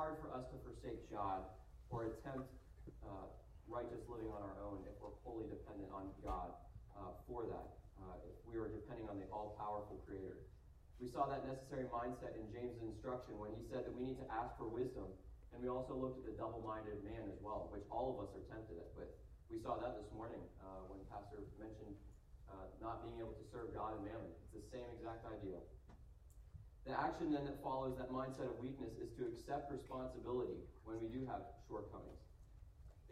hard for us to forsake God or attempt righteous living on our own if we're wholly dependent on God for that, if we are depending on the all-powerful Creator. We saw that necessary mindset in James' instruction when he said that we need to ask for wisdom, and we also looked at the double-minded man as well, which all of us are tempted with. We saw that this morning when Pastor mentioned not being able to serve God and mammon. It's the same exact idea. The action then that follows that mindset of weakness is to accept responsibility when we do have shortcomings.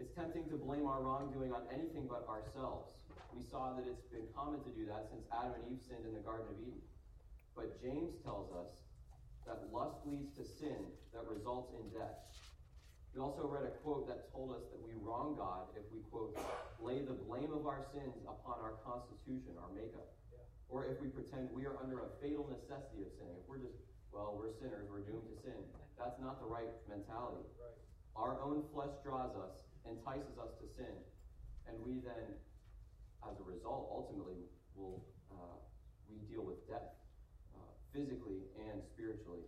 It's tempting to blame our wrongdoing on anything but ourselves. We saw that it's been common to do that since Adam and Eve sinned in the Garden of Eden. But James tells us that lust leads to sin that results in death. We also read a quote that told us that we wrong God if we, quote, lay the blame of our sins upon our constitution, our makeup. Yeah. Or if we pretend we are under a fatal necessity of sin. If we're just, well, we're sinners, we're doomed to sin. That's not the right mentality. Right. Our own flesh draws us, entices us to sin. And we then, as a result, ultimately, will we deal with death, physically and spiritually.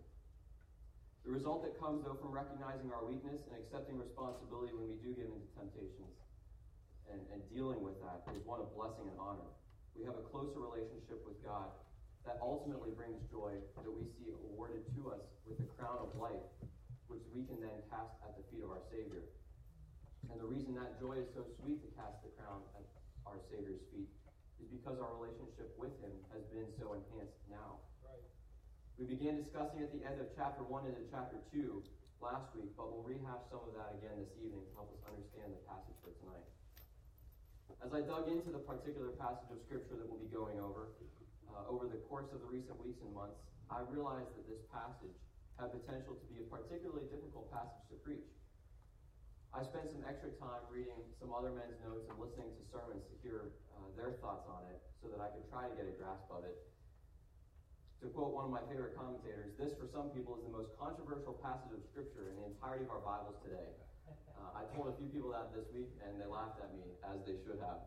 The result that comes, though, from recognizing our weakness and accepting responsibility when we do get into temptations and dealing with that is one of blessing and honor. We have a closer relationship with God that ultimately brings joy that we see awarded to us with the crown of life, which we can then cast at the feet of our Savior. And the reason that joy is so sweet to cast the crown at our Savior's feet is because our relationship with Him has been so enhanced now. Right. We began discussing at the end of chapter 1 into chapter 2 last week, but we'll rehash some of that again this evening to help us understand the passage for tonight. As I dug into the particular passage of Scripture that we'll be going over the course of the recent weeks and months, I realized that this passage had potential to be a particularly difficult passage to preach. I spent some extra time reading some other men's notes and listening to sermons to hear their thoughts on it so that I could try to get a grasp of it. To quote one of my favorite commentators, this for some people is the most controversial passage of Scripture in the entirety of our Bibles today. I told a few people that this week, and they laughed at me, as they should have.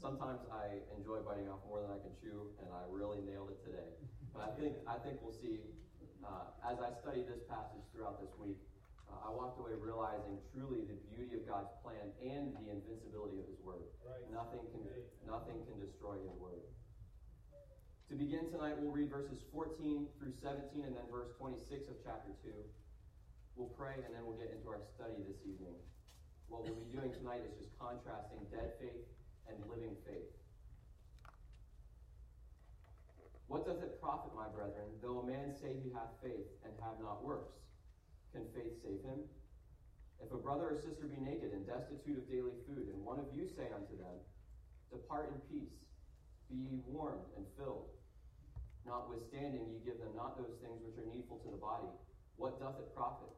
Sometimes I enjoy biting off more than I can chew, and I really nailed it today. But I think we'll see, as I studied this passage throughout this week, I walked away realizing truly the beauty of God's plan and the invincibility of His Word. Right. Nothing can destroy His Word. To begin tonight, we'll read verses 14 through 17 and then verse 26 of chapter 2. We'll pray and then we'll get into our study this evening. What we'll be doing tonight is just contrasting dead faith and living faith. What doth it profit, my brethren, though a man say he hath faith and have not works? Can faith save him? If a brother or sister be naked and destitute of daily food, and one of you say unto them, Depart in peace, be ye warmed and filled. Notwithstanding, ye give them not those things which are needful to the body. What doth it profit?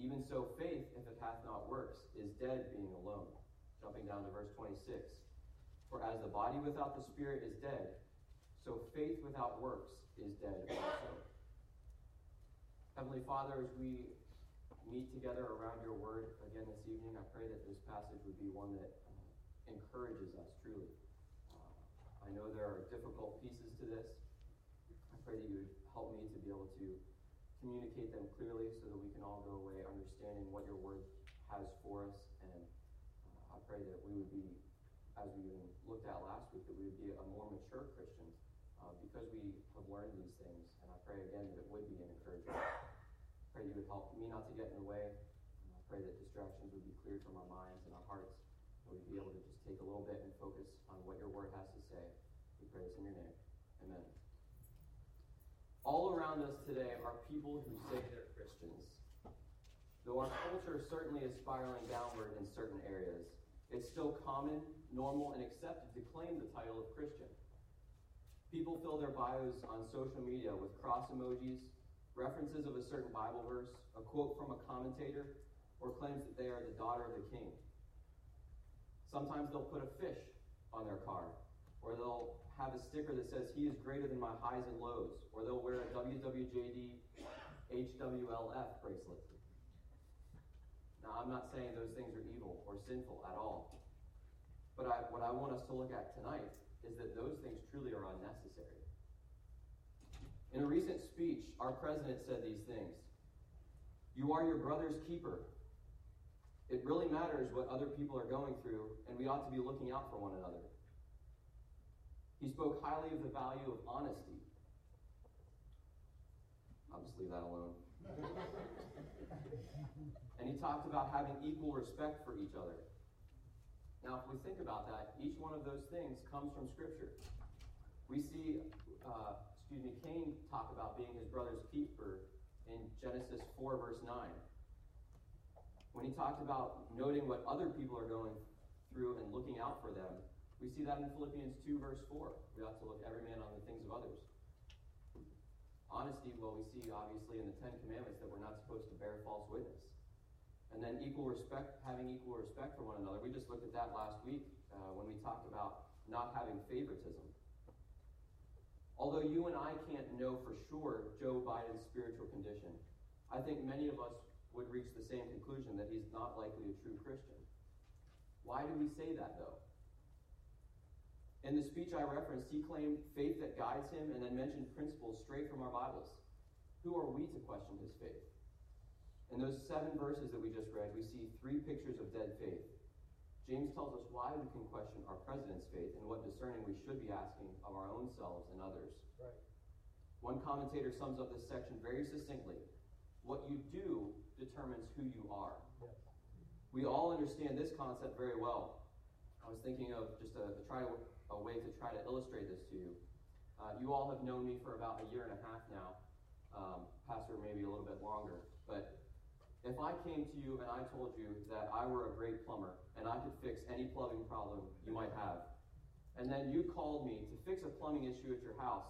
Even so, faith, if it hath not works, is dead being alone. Jumping down to verse 26. For as the body without the spirit is dead, so faith without works is dead also. Heavenly Father, as we meet together around your word again this evening, I pray that this passage would be one that encourages us truly. I know there are difficult pieces to this. I pray that you would help me to be able to communicate them clearly so that we can all go away understanding what your word has for us. And I pray that we would be, as we even looked at last week, that we would be a more mature Christian because we have learned these things. And I pray again that it would be an encouragement. I pray you would help me not to get in the way. And I pray that distractions would be cleared from our minds and our hearts. We'd be able to just take a little bit and focus on what your word has to say. We pray this in your name. Amen. All around us today are people who say they're Christians. Though our culture certainly is spiraling downward in certain areas, it's still common, normal, and accepted to claim the title of Christian. People fill their bios on social media with cross emojis, references of a certain Bible verse, a quote from a commentator, or claims that they are the daughter of the king. Sometimes they'll put a fish on their car, or they'll have a sticker that says, He is greater than my highs and lows, or they'll wear a WWJD HWLF bracelet. Now, I'm not saying those things are evil or sinful at all, but what I want us to look at tonight is that those things truly are unnecessary. In a recent speech, our president said these things. You are your brother's keeper. It really matters what other people are going through, and we ought to be looking out for one another. He spoke highly of the value of honesty. I'll just leave that alone. And he talked about having equal respect for each other. Now, if we think about that, each one of those things comes from Scripture. We see, Cain talk about being his brother's keeper in Genesis 4, verse 9. When he talked about noting what other people are going through and looking out for them, we see that in Philippians 2, verse 4. We ought to look every man on the things of others. Honesty, well, we see, obviously, in the Ten Commandments that we're not supposed to bear false witness. And then equal respect, having equal respect for one another. We just looked at that last week when we talked about not having favoritism. Although you and I can't know for sure Joe Biden's spiritual condition, I think many of us would reach the same conclusion that he's not likely a true Christian. Why do we say that, though? In the speech I referenced, he claimed faith that guides him and then mentioned principles straight from our Bibles. Who are we to question his faith? In those 7 verses that we just read, we see 3 pictures of dead faith. James tells us why we can question our president's faith and what discerning we should be asking of our own selves and others. Right. One commentator sums up this section very succinctly. What you do determines who you are. Yes. We all understand this concept very well. I was thinking of just a way to try to illustrate this to you. You all have known me for about a year and a half now, Pastor maybe a little bit longer, but if I came to you and I told you that I were a great plumber and I could fix any plumbing problem you might have, and then you called me to fix a plumbing issue at your house,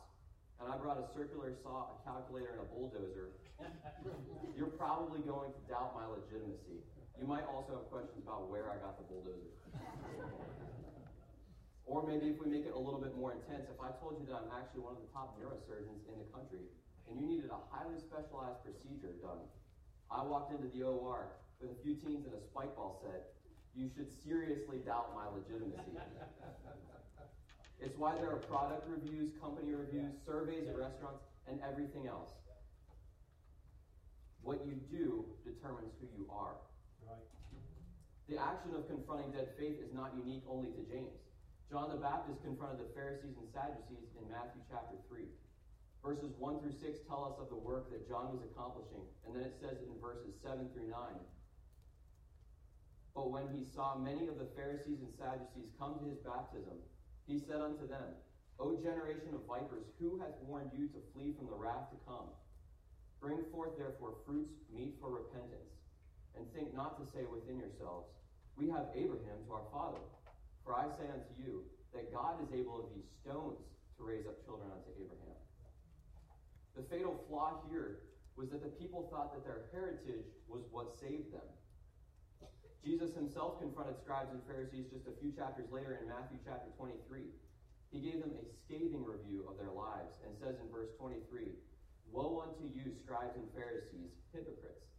and I brought a circular saw, a calculator, and a bulldozer, you're probably going to doubt my legitimacy. You might also have questions about where I got the bulldozer. Or maybe if we make it a little bit more intense, if I told you that I'm actually one of the top neurosurgeons in the country, and you needed a highly specialized procedure done, I walked into the OR with a few teens and a spike ball set. You should seriously doubt my legitimacy. It's why there are product reviews, company reviews, surveys of restaurants, and everything else. What you do determines who you are. Right. The action of confronting dead faith is not unique only to James. John the Baptist confronted the Pharisees and Sadducees in Matthew chapter 3. Verses 1 through 6 tell us of the work that John was accomplishing, and then it says in verses 7 through 9, "But when he saw many of the Pharisees and Sadducees come to his baptism, he said unto them, O generation of vipers, who hath warned you to flee from the wrath to come? Bring forth therefore fruits meet for repentance, and think not to say within yourselves, We have Abraham to our father. For I say unto you, that God is able of these stones to raise up children unto Abraham." The fatal flaw here was that the people thought that their heritage was what saved them. Jesus himself confronted scribes and Pharisees just a few chapters later in Matthew chapter 23. He gave them a scathing review of their lives and says in verse 23, "Woe unto you, scribes and Pharisees, hypocrites,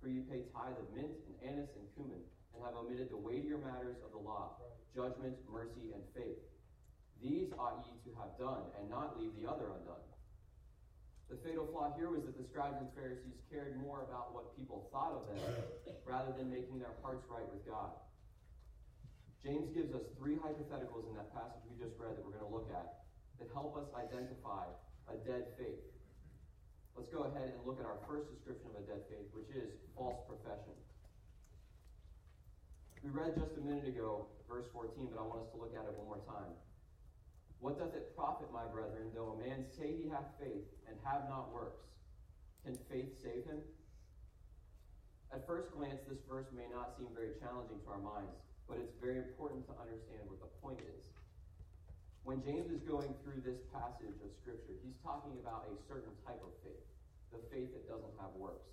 for you pay tithe of mint and anise and cumin, and have omitted the weightier matters of the law, judgment, mercy, and faith. These ought ye to have done, and not leave the other undone." The fatal flaw here was that the scribes and Pharisees cared more about what people thought of them rather than making their hearts right with God. James gives us 3 hypotheticals in that passage we just read that we're going to look at that help us identify a dead faith. Let's go ahead and look at our first description of a dead faith, which is false profession. We read just a minute ago, verse 14, but I want us to look at it one more time. "What doth it profit, my brethren, though a man say he hath faith, and have not works? Can faith save him?" At first glance, this verse may not seem very challenging to our minds, but it's very important to understand what the point is. When James is going through this passage of Scripture, he's talking about a certain type of faith, the faith that doesn't have works.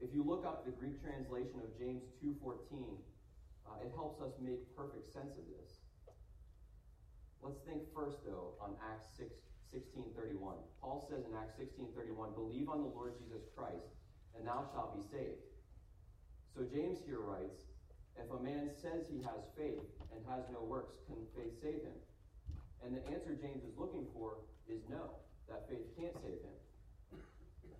If you look up the Greek translation of James 2:14, it helps us make perfect sense of this. Let's think first, though, on Acts 16:31. Paul says in Acts 16:31, "Believe on the Lord Jesus Christ, and thou shalt be saved." So James here writes, if a man says he has faith and has no works, can faith save him? And the answer James is looking for is no, that faith can't save him.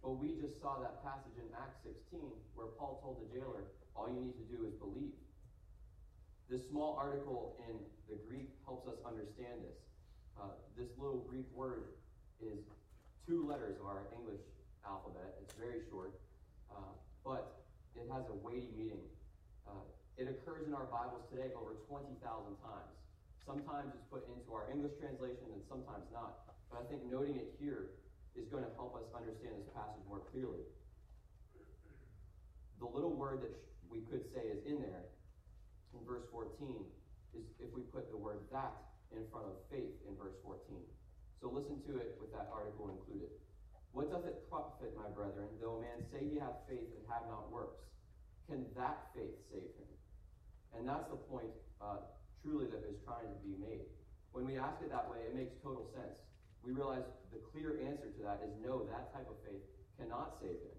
But we just saw that passage in Acts 16 where Paul told the jailer, all you need to do is believe. This small article in the Greek helps us understand this. This little Greek word is two letters of our English alphabet. It's very short, but it has a weighty meaning. It occurs in our Bibles today over 20,000 times. Sometimes it's put into our English translation and sometimes not. But I think noting it here is going to help us understand this passage more clearly. The little word that we could say is in there, in verse 14, is if we put the word that in front of faith in verse 14. So listen to it with that article included. What doth it profit, my brethren, though a man say he hath faith and have not works? Can that faith save him? And that's the point truly that is trying to be made. When we ask it that way, it makes total sense. We realize the clear answer to that is no, that type of faith cannot save him.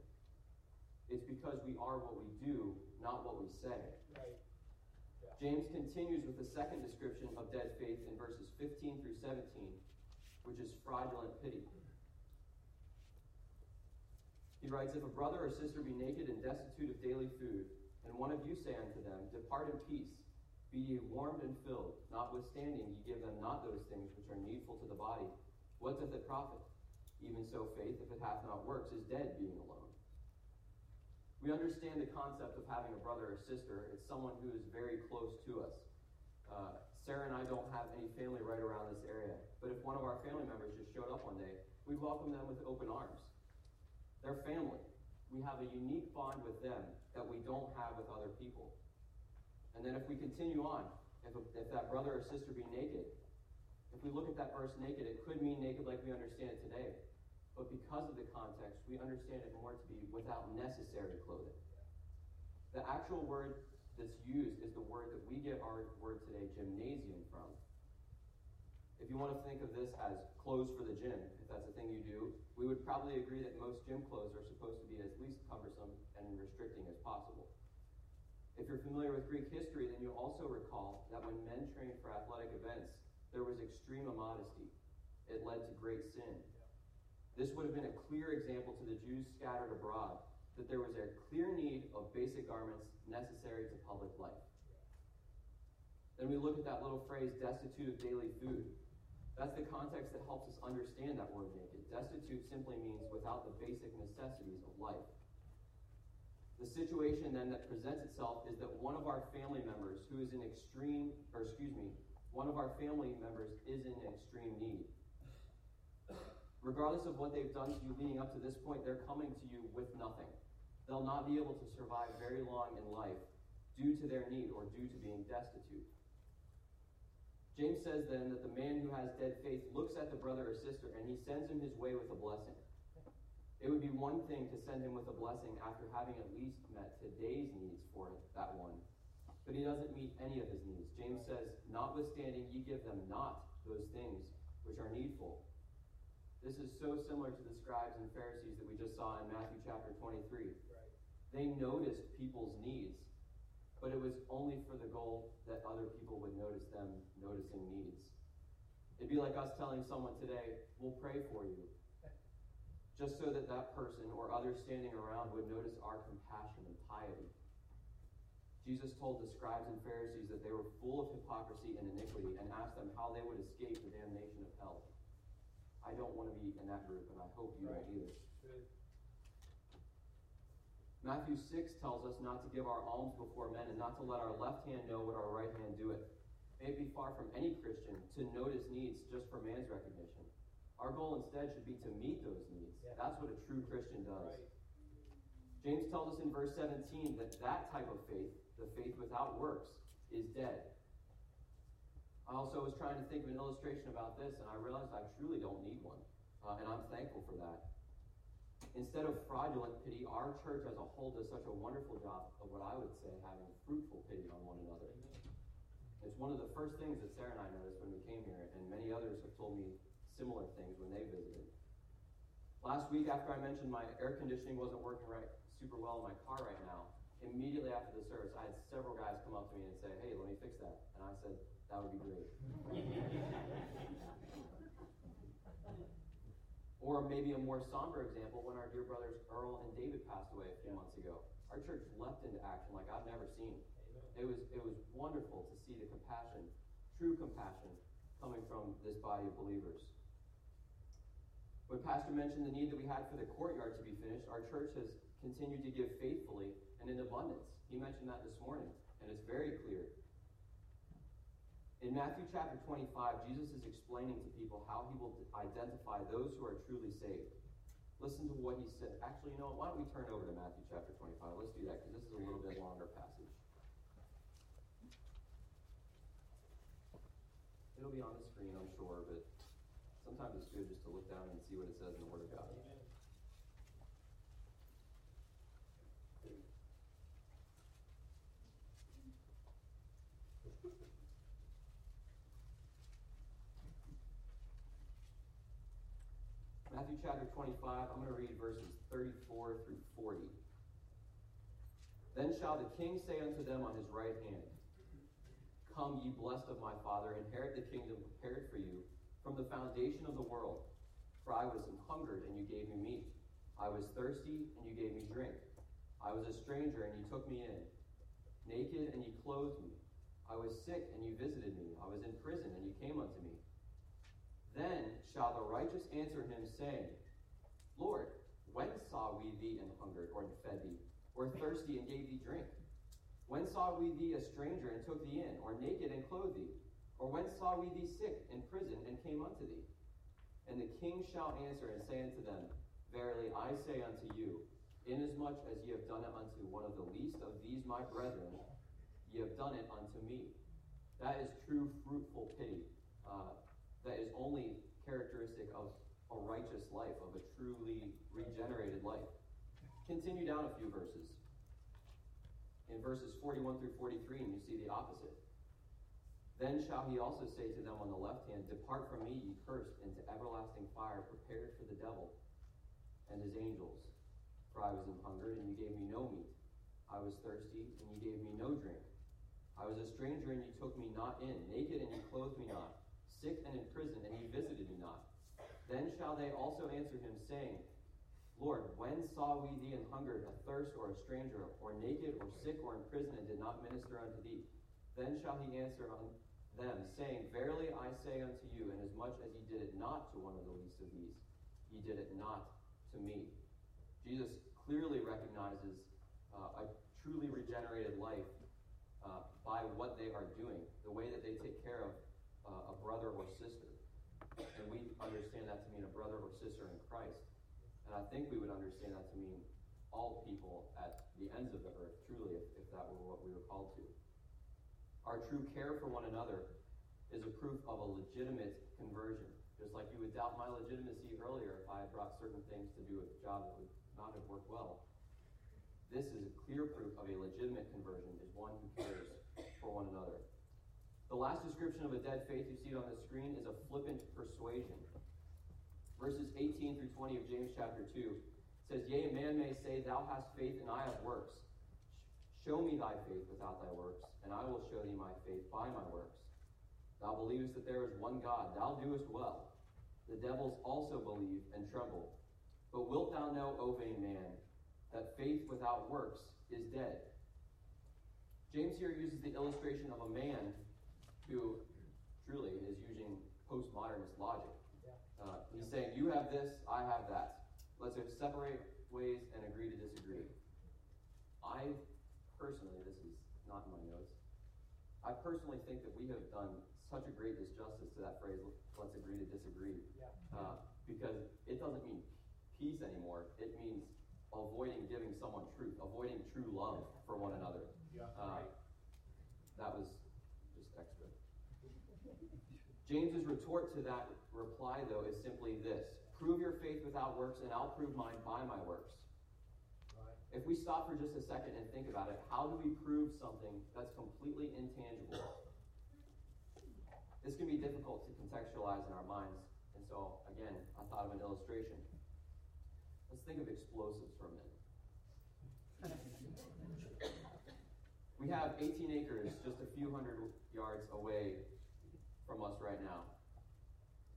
It's because we are what we do, not what we say. Right. Yeah. James continues with the second description of dead faith in verses 15 through 17, which is fraudulent pity. He writes, if a brother or sister be naked and destitute of daily food, and one of you say unto them, depart in peace, be ye warmed and filled, notwithstanding ye give them not those things which are needful to the body, what doth it profit? Even so faith, if it hath not works, is dead, being alone. We understand the concept of having a brother or sister. It's someone who is very close to us. Sarah and I don't have any family right around this area, but if one of our family members just showed up one day, we welcome them with open arms. They're family. We have a unique bond with them that we don't have with other people. And then if we continue on, if that brother or sister be naked, if we look at that verse naked, it could mean naked like we understand it today. But because of the context, we understand it more to be without necessary clothing. The actual word that's used is the word that we get our word today, gymnasium, from. If you want to think of this as clothes for the gym, if that's a thing you do, we would probably agree that most gym clothes are supposed to be as least cumbersome and restricting as possible. If you're familiar with Greek history, then you'll also recall that when men trained for athletic events, there was extreme immodesty. It led to great sin. This would have been a clear example to the Jews scattered abroad that there was a clear need of basic garments necessary to public life. Then we look at that little phrase, destitute of daily food. That's the context that helps us understand that word naked. Destitute simply means without the basic necessities of life. The situation then that presents itself is that one of our family members is in extreme need. Regardless of what they've done to you leading up to this point, they're coming to you with nothing. They'll not be able to survive very long in life due to their need or due to being destitute. James says then that the man who has dead faith looks at the brother or sister and he sends him his way with a blessing. It would be one thing to send him with a blessing after having at least met today's needs for that one. But he doesn't meet any of his needs. James says, notwithstanding, ye give them not those things which are needful. This is so similar to the scribes and Pharisees that we just saw in Matthew chapter 23. Right. They noticed people's needs, but it was only for the goal that other people would notice them noticing needs. It'd be like us telling someone today, we'll pray for you, just so that that person or others standing around would notice our compassion and piety. Jesus told the scribes and Pharisees that they were full of hypocrisy and iniquity and asked them how they would escape the damnation of hell. I don't want to be in that group, and I hope you don't either. Good. Matthew 6 tells us not to give our alms before men and not to let our left hand know what our right hand doeth. May it be far from any Christian to notice needs just for man's recognition. Our goal instead should be to meet those needs. Yeah. That's what a true Christian does. Right. James tells us in verse 17 that that type of faith, the faith without works, is dead. I also was trying to think of an illustration about this, and I realized I truly don't need one, and I'm thankful for that. Instead of fraudulent pity, our church as a whole does such a wonderful job of what I would say having fruitful pity on one another. It's one of the first things that Sarah and I noticed when we came here, and many others have told me similar things when they visited. Last week, after I mentioned my air conditioning wasn't working super well in my car right now, immediately after the service, I had several guys come up to me and say, hey, let me fix that. And I said, that would be great. Or maybe a more somber example, when our dear brothers Earl and David passed away a few months ago, our church leapt into action like I've never seen. It was wonderful to see the compassion, true compassion, coming from this body of believers. When Pastor mentioned the need that we had for the courtyard to be finished, our church has continued to give faithfully and in abundance. He mentioned that this morning, and it's very clear. In Matthew chapter 25, Jesus is explaining to people how he will identify those who are truly saved. Listen to what he said. Actually, you know what? Why don't we turn over to Matthew chapter 25? Let's do that, because this is a little bit longer passage. It'll be on the screen, I'm sure, but sometimes it's good just to look down and see what it says in the Word of God. Amen. Matthew chapter 25, I'm going to read verses 34 through 40. Then shall the king say unto them on his right hand, Come, ye blessed of my Father, inherit the kingdom prepared for you from the foundation of the world. For I was hungered, and you gave me meat. I was thirsty, and you gave me drink. I was a stranger, and you took me in. Naked, and you clothed me. I was sick, and you visited me. I was in prison, and you came unto me. Then shall the righteous answer him, saying, Lord, when saw we thee and hungered, or fed thee, or thirsty, and gave thee drink? When saw we thee a stranger, and took thee in, or naked, and clothed thee? Or when saw we thee sick, in prison, and came unto thee? And the king shall answer, and say unto them, Verily I say unto you, inasmuch as ye have done it unto one of the least of these my brethren, ye have done it unto me. That is true fruitful pity. That is only characteristic of a righteous life, of a truly regenerated life. Continue down a few verses. In verses 41 through 43, and you see the opposite. Then shall he also say to them on the left hand, Depart from me, ye cursed, into everlasting fire, prepared for the devil and his angels. For I was an hungered, and you gave me no meat. I was thirsty, and you gave me no drink. I was a stranger, and you took me not in. Naked, and you clothed me not. Sick and in prison, and ye visited me not. Then shall they also answer him, saying, Lord, when saw we thee an hungered, athirst, or a stranger, or naked, or sick, or in prison, and did not minister unto thee? Then shall he answer unto them, saying, Verily I say unto you, inasmuch as ye did it not to one of the least of these, ye did it not to me. Jesus clearly recognizes a truly regenerated life by what they are doing, the way that they take care of a brother or sister. And we understand that to mean a brother or sister in Christ. And I think we would understand that to mean all people at the ends of the earth, truly, if that were what we were called to. Our true care for one another is a proof of a legitimate conversion. Just like you would doubt my legitimacy earlier if I had brought certain things to do a job that would not have worked well. This is a clear proof of a legitimate conversion, is one who cares for one another. The last description of a dead faith, you see it on the screen, is a flippant persuasion. Verses 18 through 20 of James chapter 2 says, Yea, a man may say, Thou hast faith, and I have works. Show me thy faith without thy works, and I will show thee my faith by my works. Thou believest that there is one God, thou doest well. The devils also believe and tremble. But wilt thou know, O vain man, that faith without works is dead? James here uses the illustration of a man who truly is using postmodernist logic. He's saying, you have this, I have that. Let's separate ways and agree to disagree. I personally, this is not in my notes, I personally think that we have done such a great disjustice to that phrase, let's agree to disagree, because it doesn't mean peace anymore. It means avoiding giving someone truth, avoiding true love for one another. That was just extra. James's retort to that reply, though, is simply this: prove your faith without works, and I'll prove mine by my works. Right. If we stop for just a second and think about it, how do we prove something that's completely intangible? This can be difficult to contextualize in our minds, and so, again, I thought of an illustration. Let's think of explosives for a minute. We have 18 acres just a few hundred yards away from us right now.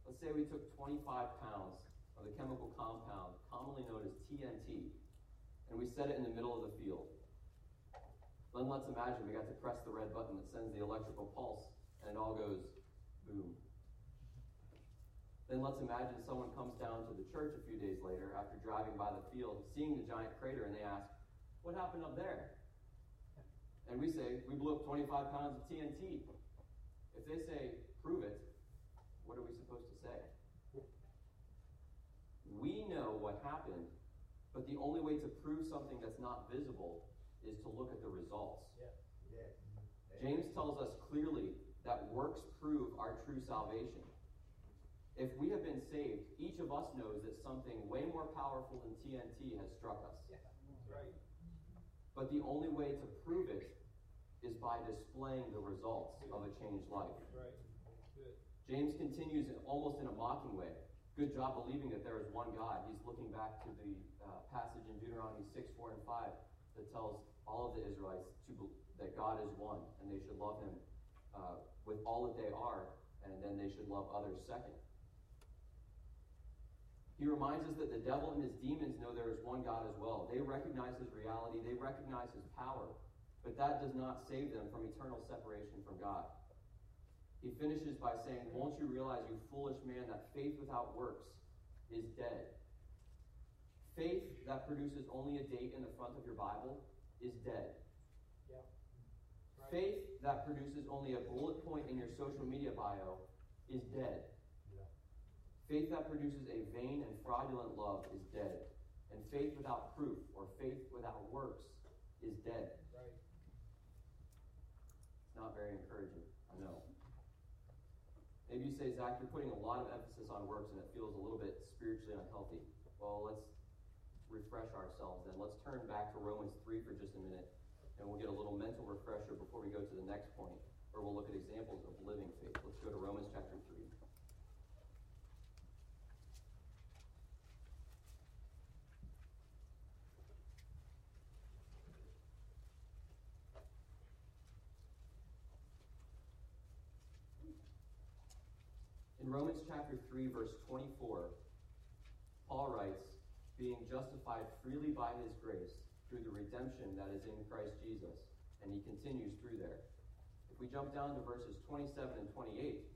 Let's say we took 25 pounds of the chemical compound commonly known as TNT, and we set it in the middle of the field. Then let's imagine we got to press the red button that sends the electrical pulse, and it all goes boom. Then let's imagine someone comes down to the church a few days later after driving by the field, seeing the giant crater, and they ask, "What happened up there?" And we say, "We blew up 25 pounds of TNT." If they say, "Prove it," what are we supposed to say? We know what happened, but the only way to prove something that's not visible is to look at the results. James tells us clearly that works prove our true salvation. If we have been saved, each of us knows that something way more powerful than TNT has struck us. Yeah, right. But the only way to prove it is by displaying the results of a changed life. Right. Good. James continues almost in a mocking way. Good job believing that there is one God. He's looking back to the passage in Deuteronomy 6, 4, and 5 that tells all of the Israelites that God is one, and they should love him with all that they are, and then they should love others second. He reminds us that the devil and his demons know there is one God as well. They recognize his reality, they recognize his power, but that does not save them from eternal separation from God. He finishes by saying, "Won't you realize, you foolish man, that faith without works is dead?" Faith that produces only a date in the front of your Bible is dead. Yeah. Right. Faith that produces only a bullet point in your social media bio is dead. Yeah. Faith that produces a vain and fraudulent love is dead. And faith without proof, or faith without works, is dead. Right. It's not very encouraging, I know. Maybe you say, "Zach, you're putting a lot of emphasis on works and it feels a little bit spiritually unhealthy." Well, let's refresh ourselves then. Let's turn back to Romans 3 for just a minute, and we'll get a little mental refresher before we go to the next point, where we'll look at examples of living faith. Let's go to Romans chapter 3. In Romans chapter 3, verse 24, Paul writes, "Being justified freely by his grace through the redemption that is in Christ Jesus." And he continues through there. If we jump down to verses 27 and 28,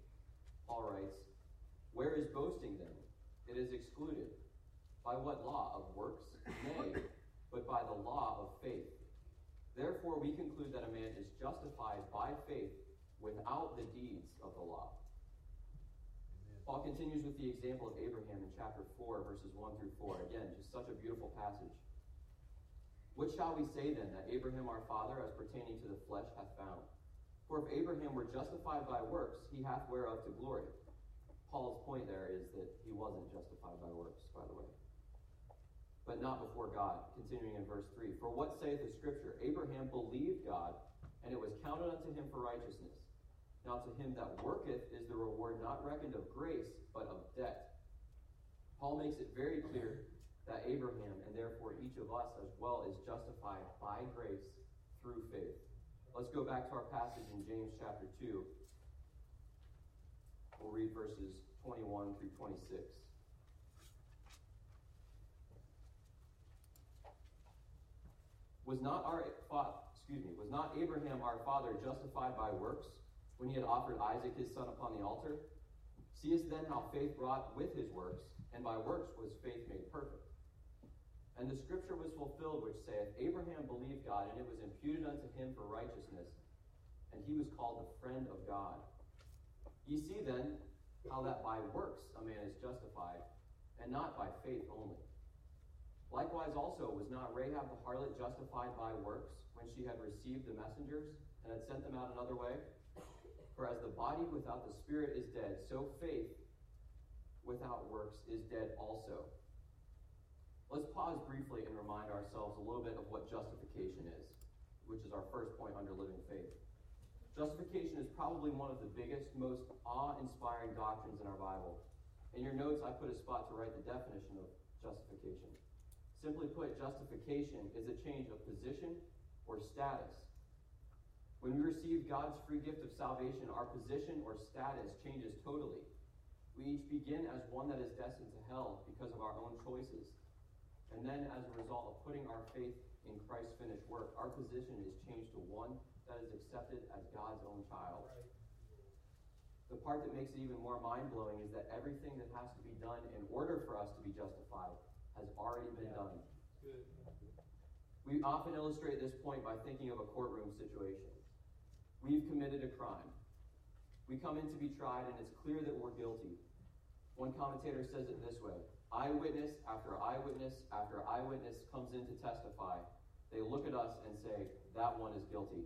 Paul writes, "Where is boasting then? It is excluded. By what law? Of works? Nay, but by the law of faith. Therefore we conclude that a man is justified by faith without the deeds of the law." Paul continues with the example of Abraham in chapter 4, verses 1 through 4. Again, just such a beautiful passage. "What shall we say then that Abraham our father, as pertaining to the flesh, hath found? For if Abraham were justified by works, he hath whereof to glory." Paul's point there is that he wasn't justified by works, by the way. "But not before God," continuing in verse 3. "For what saith the scripture? Abraham believed God, and it was counted unto him for righteousness. Now to him that worketh is the reward not reckoned of grace, but of debt." Paul makes it very clear that Abraham, and therefore each of us as well, is justified by grace through faith. Let's go back to our passage in James chapter 2. We'll read verses 21 through 26. "Was not Abraham our father justified by works, when he had offered Isaac his son upon the altar? Seest then how faith wrought with his works, and by works was faith made perfect. And the scripture was fulfilled, which saith, Abraham believed God, and it was imputed unto him for righteousness, and he was called the friend of God. Ye see then how that by works a man is justified, and not by faith only. Likewise also was not Rahab the harlot justified by works, when she had received the messengers, and had sent them out another way? For as the body without the spirit is dead, so faith without works is dead also." Let's pause briefly and remind ourselves a little bit of what justification is, which is our first point under living faith. Justification is probably one of the biggest, most awe-inspiring doctrines in our Bible. In your notes, I put a spot to write the definition of justification. Simply put, justification is a change of position or status. When we receive God's free gift of salvation, our position or status changes totally. We each begin as one that is destined to hell because of our own choices. And then as a result of putting our faith in Christ's finished work, our position is changed to one that is accepted as God's own child. Right. The part that makes it even more mind-blowing is that everything that has to be done in order for us to be justified has already been done. Good. We often illustrate this point by thinking of a courtroom situation. We've committed a crime. We come in to be tried, and it's clear that we're guilty. One commentator says it this way: eyewitness after eyewitness after eyewitness comes in to testify. They look at us and say, that one is guilty.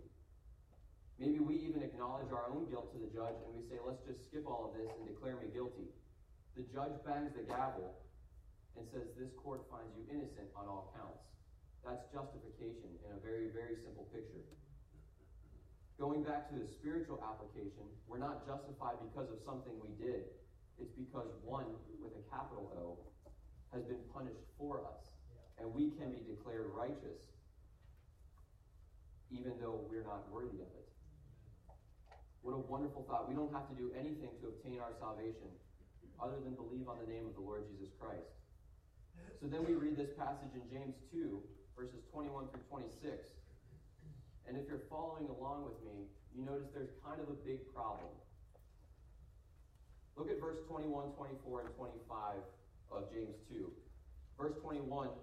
Maybe we even acknowledge our own guilt to the judge, and we say, let's just skip all of this and declare me guilty. The judge bangs the gavel and says, this court finds you innocent on all counts. That's justification in a very, very simple picture. Going back to the spiritual application, we're not justified because of something we did. It's because one, with a capital O, has been punished for us, and we can be declared righteous, even though we're not worthy of it. What a wonderful thought. We don't have to do anything to obtain our salvation other than believe on the name of the Lord Jesus Christ. So then we read this passage in James 2, verses 21 through 26. And if you're following along with me, you notice there's kind of a big problem. Look at verse 21, 24, and 25 of James 2. Verse 21, let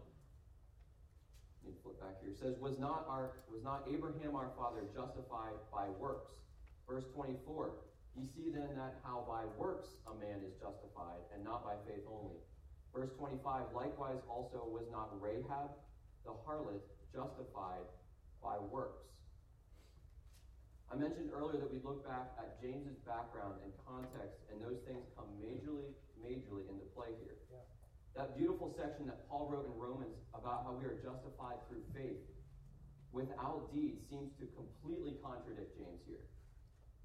me flip back here, says, was not Abraham our father justified by works? Verse 24, you see then that how by works a man is justified, and not by faith only. Verse 25, likewise also was not Rahab the harlot justified by works? I mentioned earlier that we look back at James's background and context, and those things come majorly into play here. Yeah. That beautiful section that Paul wrote in Romans about how we are justified through faith without deeds seems to completely contradict James here.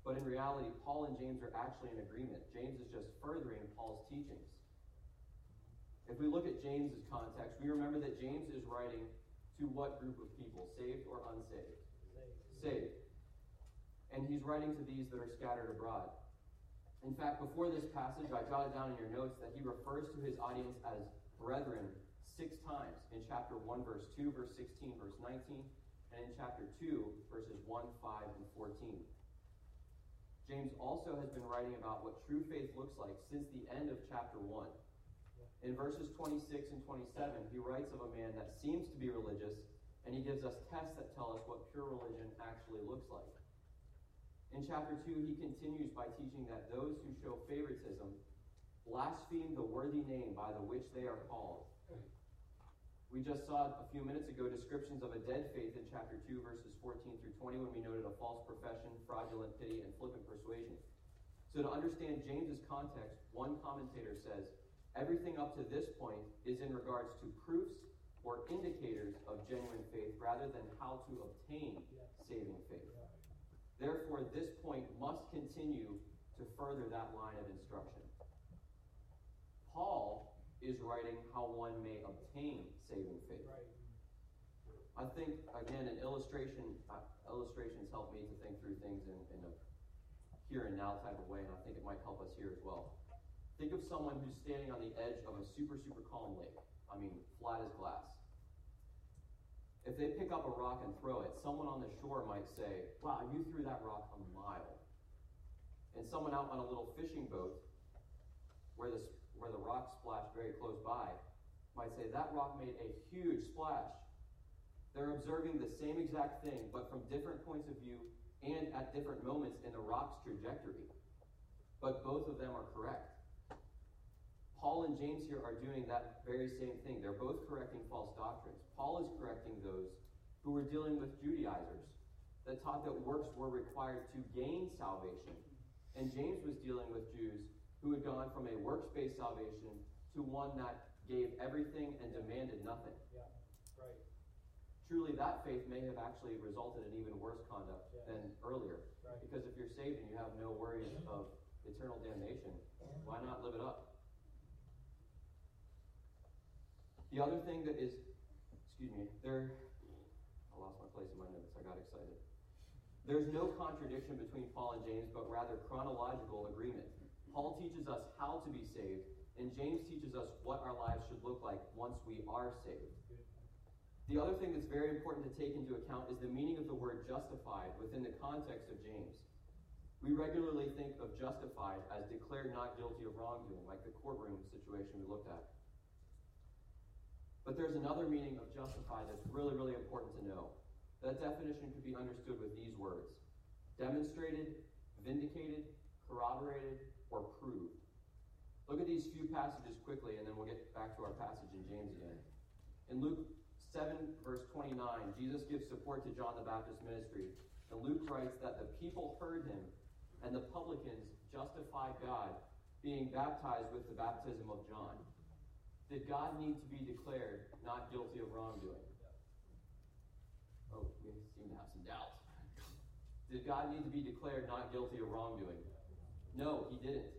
But in reality, Paul and James are actually in agreement. James is just furthering Paul's teachings. If we look at James's context, we remember that James is writing to what group of people, saved or unsaved? Saved. And he's writing to these that are scattered abroad. In fact, before this passage, I jotted down in your notes that he refers to his audience as brethren 6 times, in chapter 1, verse 2, verse 16, verse 19, and in chapter 2, verses 1, 5, and 14. James also has been writing about what true faith looks like since the end of chapter 1. In verses 26 and 27, he writes of a man that seems to be religious, and he gives us tests that tell us what pure religion actually looks like. In chapter 2, he continues by teaching that those who show favoritism blaspheme the worthy name by the which they are called. We just saw a few minutes ago descriptions of a dead faith in chapter 2, verses 14 through 20, when we noted a false profession, fraudulent pity, and flippant persuasion. So to understand James's context, one commentator says, everything up to this point is in regards to proofs or indicators of genuine faith rather than how to obtain saving faith. Therefore, this point must continue to further that line of instruction. Paul is writing how one may obtain saving faith. I think, again, an illustration, illustrations help me to think through things in a here and now type of way, and I think it might help us here as well. Think of someone who's standing on the edge of a super, super calm lake. I mean, flat as glass. If they pick up a rock and throw it, someone on the shore might say, wow, you threw that rock a mile. And someone out on a little fishing boat where the rock splashed very close by might say, that rock made a huge splash. They're observing the same exact thing, but from different points of view and at different moments in the rock's trajectory. But both of them are correct. Paul and James here are doing that very same thing. They're both correcting false doctrines. Paul is correcting those who were dealing with Judaizers that taught that works were required to gain salvation. And James was dealing with Jews who had gone from a works-based salvation to one that gave everything and demanded nothing. Yeah, right. Truly, that faith may have actually resulted in even worse conduct than earlier. Right. Because if you're saved and you have no worries of eternal damnation, why not live it up? The other thing that is, I lost my place in my notes, I got excited. There's no contradiction between Paul and James, but rather chronological agreement. Paul teaches us how to be saved, and James teaches us what our lives should look like once we are saved. The other thing that's very important to take into account is the meaning of the word justified within the context of James. We regularly think of justified as declared not guilty of wrongdoing, like the courtroom situation we looked at. But there's another meaning of justified that's really, really important to know. That definition could be understood with these words: demonstrated, vindicated, corroborated, or proved. Look at these few passages quickly, and then we'll get back to our passage in James again. In Luke 7, verse 29, Jesus gives support to John the Baptist's ministry. And Luke writes that the people heard him, and the publicans justified God, being baptized with the baptism of John. Did God need to be declared not guilty of wrongdoing? Oh, we seem to have some doubts. Did God need to be declared not guilty of wrongdoing? No, he didn't.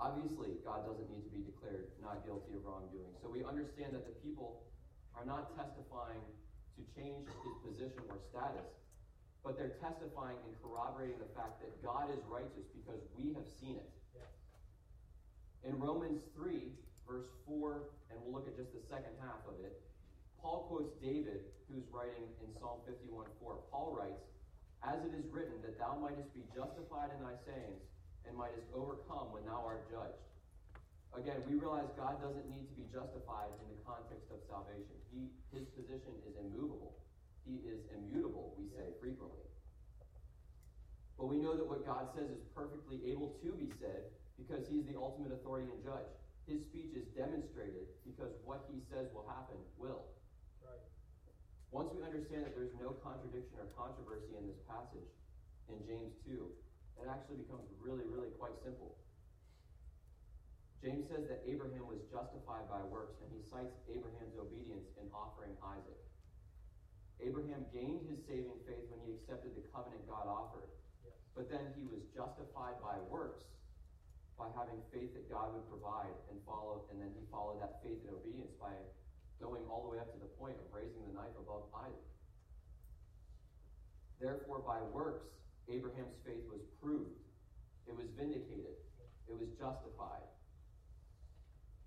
Obviously, God doesn't need to be declared not guilty of wrongdoing. So we understand that the people are not testifying to change his position or status, but they're testifying and corroborating the fact that God is righteous because we have seen it. In Romans 3, verse 4, and we'll look at just the second half of it, Paul quotes David, who's writing in Psalm 51:4. Paul writes, "As it is written, that thou mightest be justified in thy sayings, and mightest overcome when thou art judged." Again, we realize God doesn't need to be justified in the context of salvation. His position is immovable. He is immutable, we say frequently. But we know that what God says is perfectly able to be said because he's the ultimate authority and judge. His speech is demonstrated because what he says will happen will. Right. Once we understand that there's no contradiction or controversy in this passage in James 2, it actually becomes really, really quite simple. James says that Abraham was justified by works, and he cites Abraham's obedience in offering Isaac. Abraham gained his saving faith when he accepted the covenant God offered, but then he was justified by works by having faith that God would provide and follow, and then he followed that faith and obedience by going all the way up to the point of raising the knife above Isaac. Therefore, by works, Abraham's faith was proved. It was vindicated. It was justified.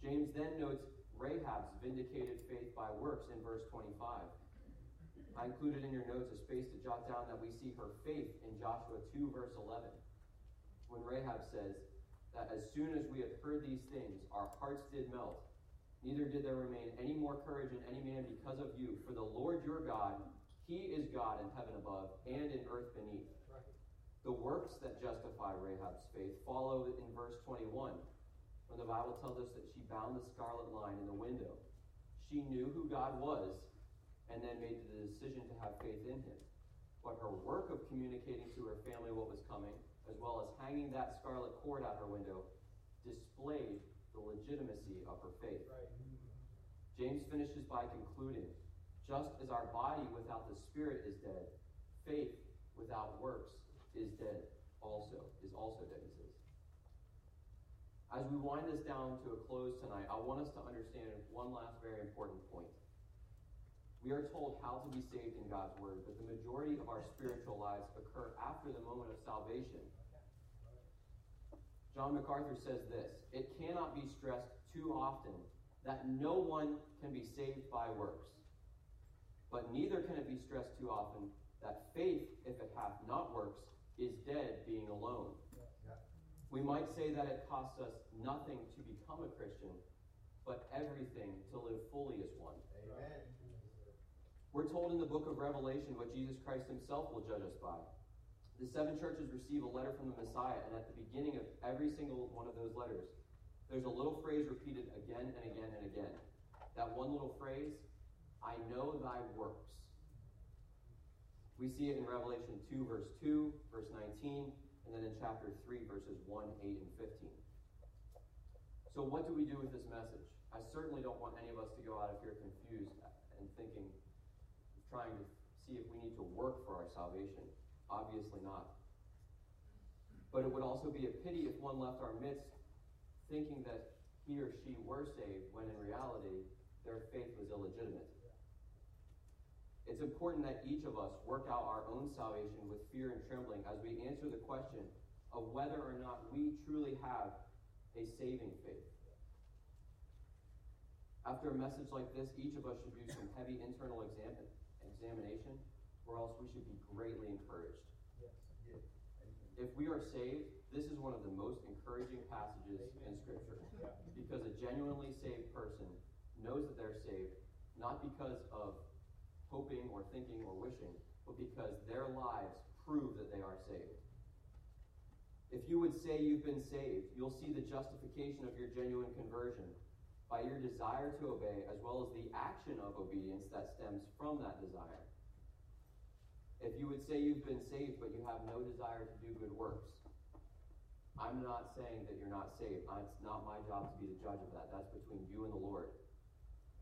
James then notes Rahab's vindicated faith by works in verse 25. I included in your notes a space to jot down that we see her faith in Joshua 2, verse 11, when Rahab says that as soon as we had heard these things, our hearts did melt. Neither did there remain any more courage in any man because of you. For the Lord your God, he is God in heaven above and in earth beneath. Right. The works that justify Rahab's faith follow in verse 21. When the Bible tells us that she bound the scarlet line in the window, she knew who God was and then made the decision to have faith in him. But her work of communicating to her family what was coming, as well as hanging that scarlet cord out her window, displayed the legitimacy of her faith. Right. James finishes by concluding, just as our body without the spirit is dead, faith without works is dead also, he says. As we wind this down to a close tonight, I want us to understand one last very important point. We are told how to be saved in God's word, but the majority of our spiritual lives occur after the moment of salvation. John MacArthur says this: "It cannot be stressed too often that no one can be saved by works, but neither can it be stressed too often that faith, if it hath not works, is dead being alone." We might say that it costs us nothing to become a Christian, but everything to live fully as one. Amen. We're told in the book of Revelation what Jesus Christ himself will judge us by. The seven churches receive a letter from the Messiah, and at the beginning of every single one of those letters, there's a little phrase repeated again and again and again. That one little phrase, "I know thy works." We see it in Revelation 2, verse 2, verse 19, and then in chapter 3, verses 1, 8, and 15. So what do we do with this message? I certainly don't want any of us to go out of here confused and thinking, trying to see if we need to work for our salvation. Obviously not. But it would also be a pity if one left our midst thinking that he or she were saved when in reality their faith was illegitimate. It's important that each of us work out our own salvation with fear and trembling as we answer the question of whether or not we truly have a saving faith. After a message like this, each of us should do some heavy internal examination, or else we should be greatly encouraged. Yes. If we are saved, this is one of the most encouraging passages in Scripture. Yeah. Because a genuinely saved person knows that they're saved, not because of hoping or thinking or wishing, but because their lives prove that they are saved. If you would say you've been saved, you'll see the justification of your genuine conversion by your desire to obey, as well as the action of obedience that stems from that desire. If you would say you've been saved, but you have no desire to do good works, I'm not saying that you're not saved. It's not my job to be the judge of that. That's between you and the Lord.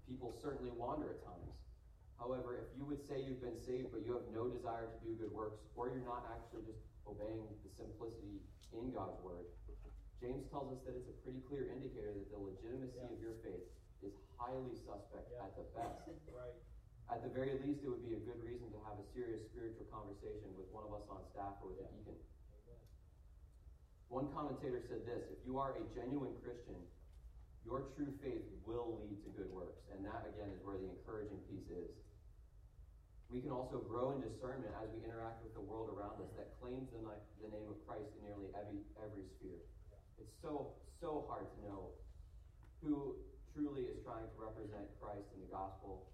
People certainly wander at times. However, if you would say you've been saved, but you have no desire to do good works, or you're not actually just obeying the simplicity in God's word, James tells us that it's a pretty clear indicator that the legitimacy of your faith is highly suspect at the best. Right. At the very least, it would be a good reason to have a serious spiritual conversation with one of us on staff or with a deacon. One commentator said this: if you are a genuine Christian, your true faith will lead to good works. And that, again, is where the encouraging piece is. We can also grow in discernment as we interact with the world around us that claims the name of Christ in nearly every sphere. It's so hard to know who truly is trying to represent Christ in the gospel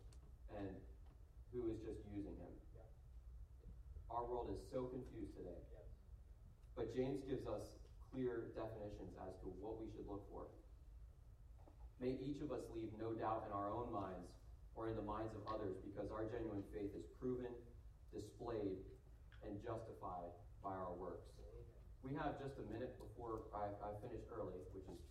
and who is just using him. Yeah. Our world is so confused today. Yeah. But James gives us clear definitions as to what we should look for. May each of us leave no doubt in our own minds or in the minds of others, because our genuine faith is proven, displayed, and justified by our works. We have just a minute before I finish early, which is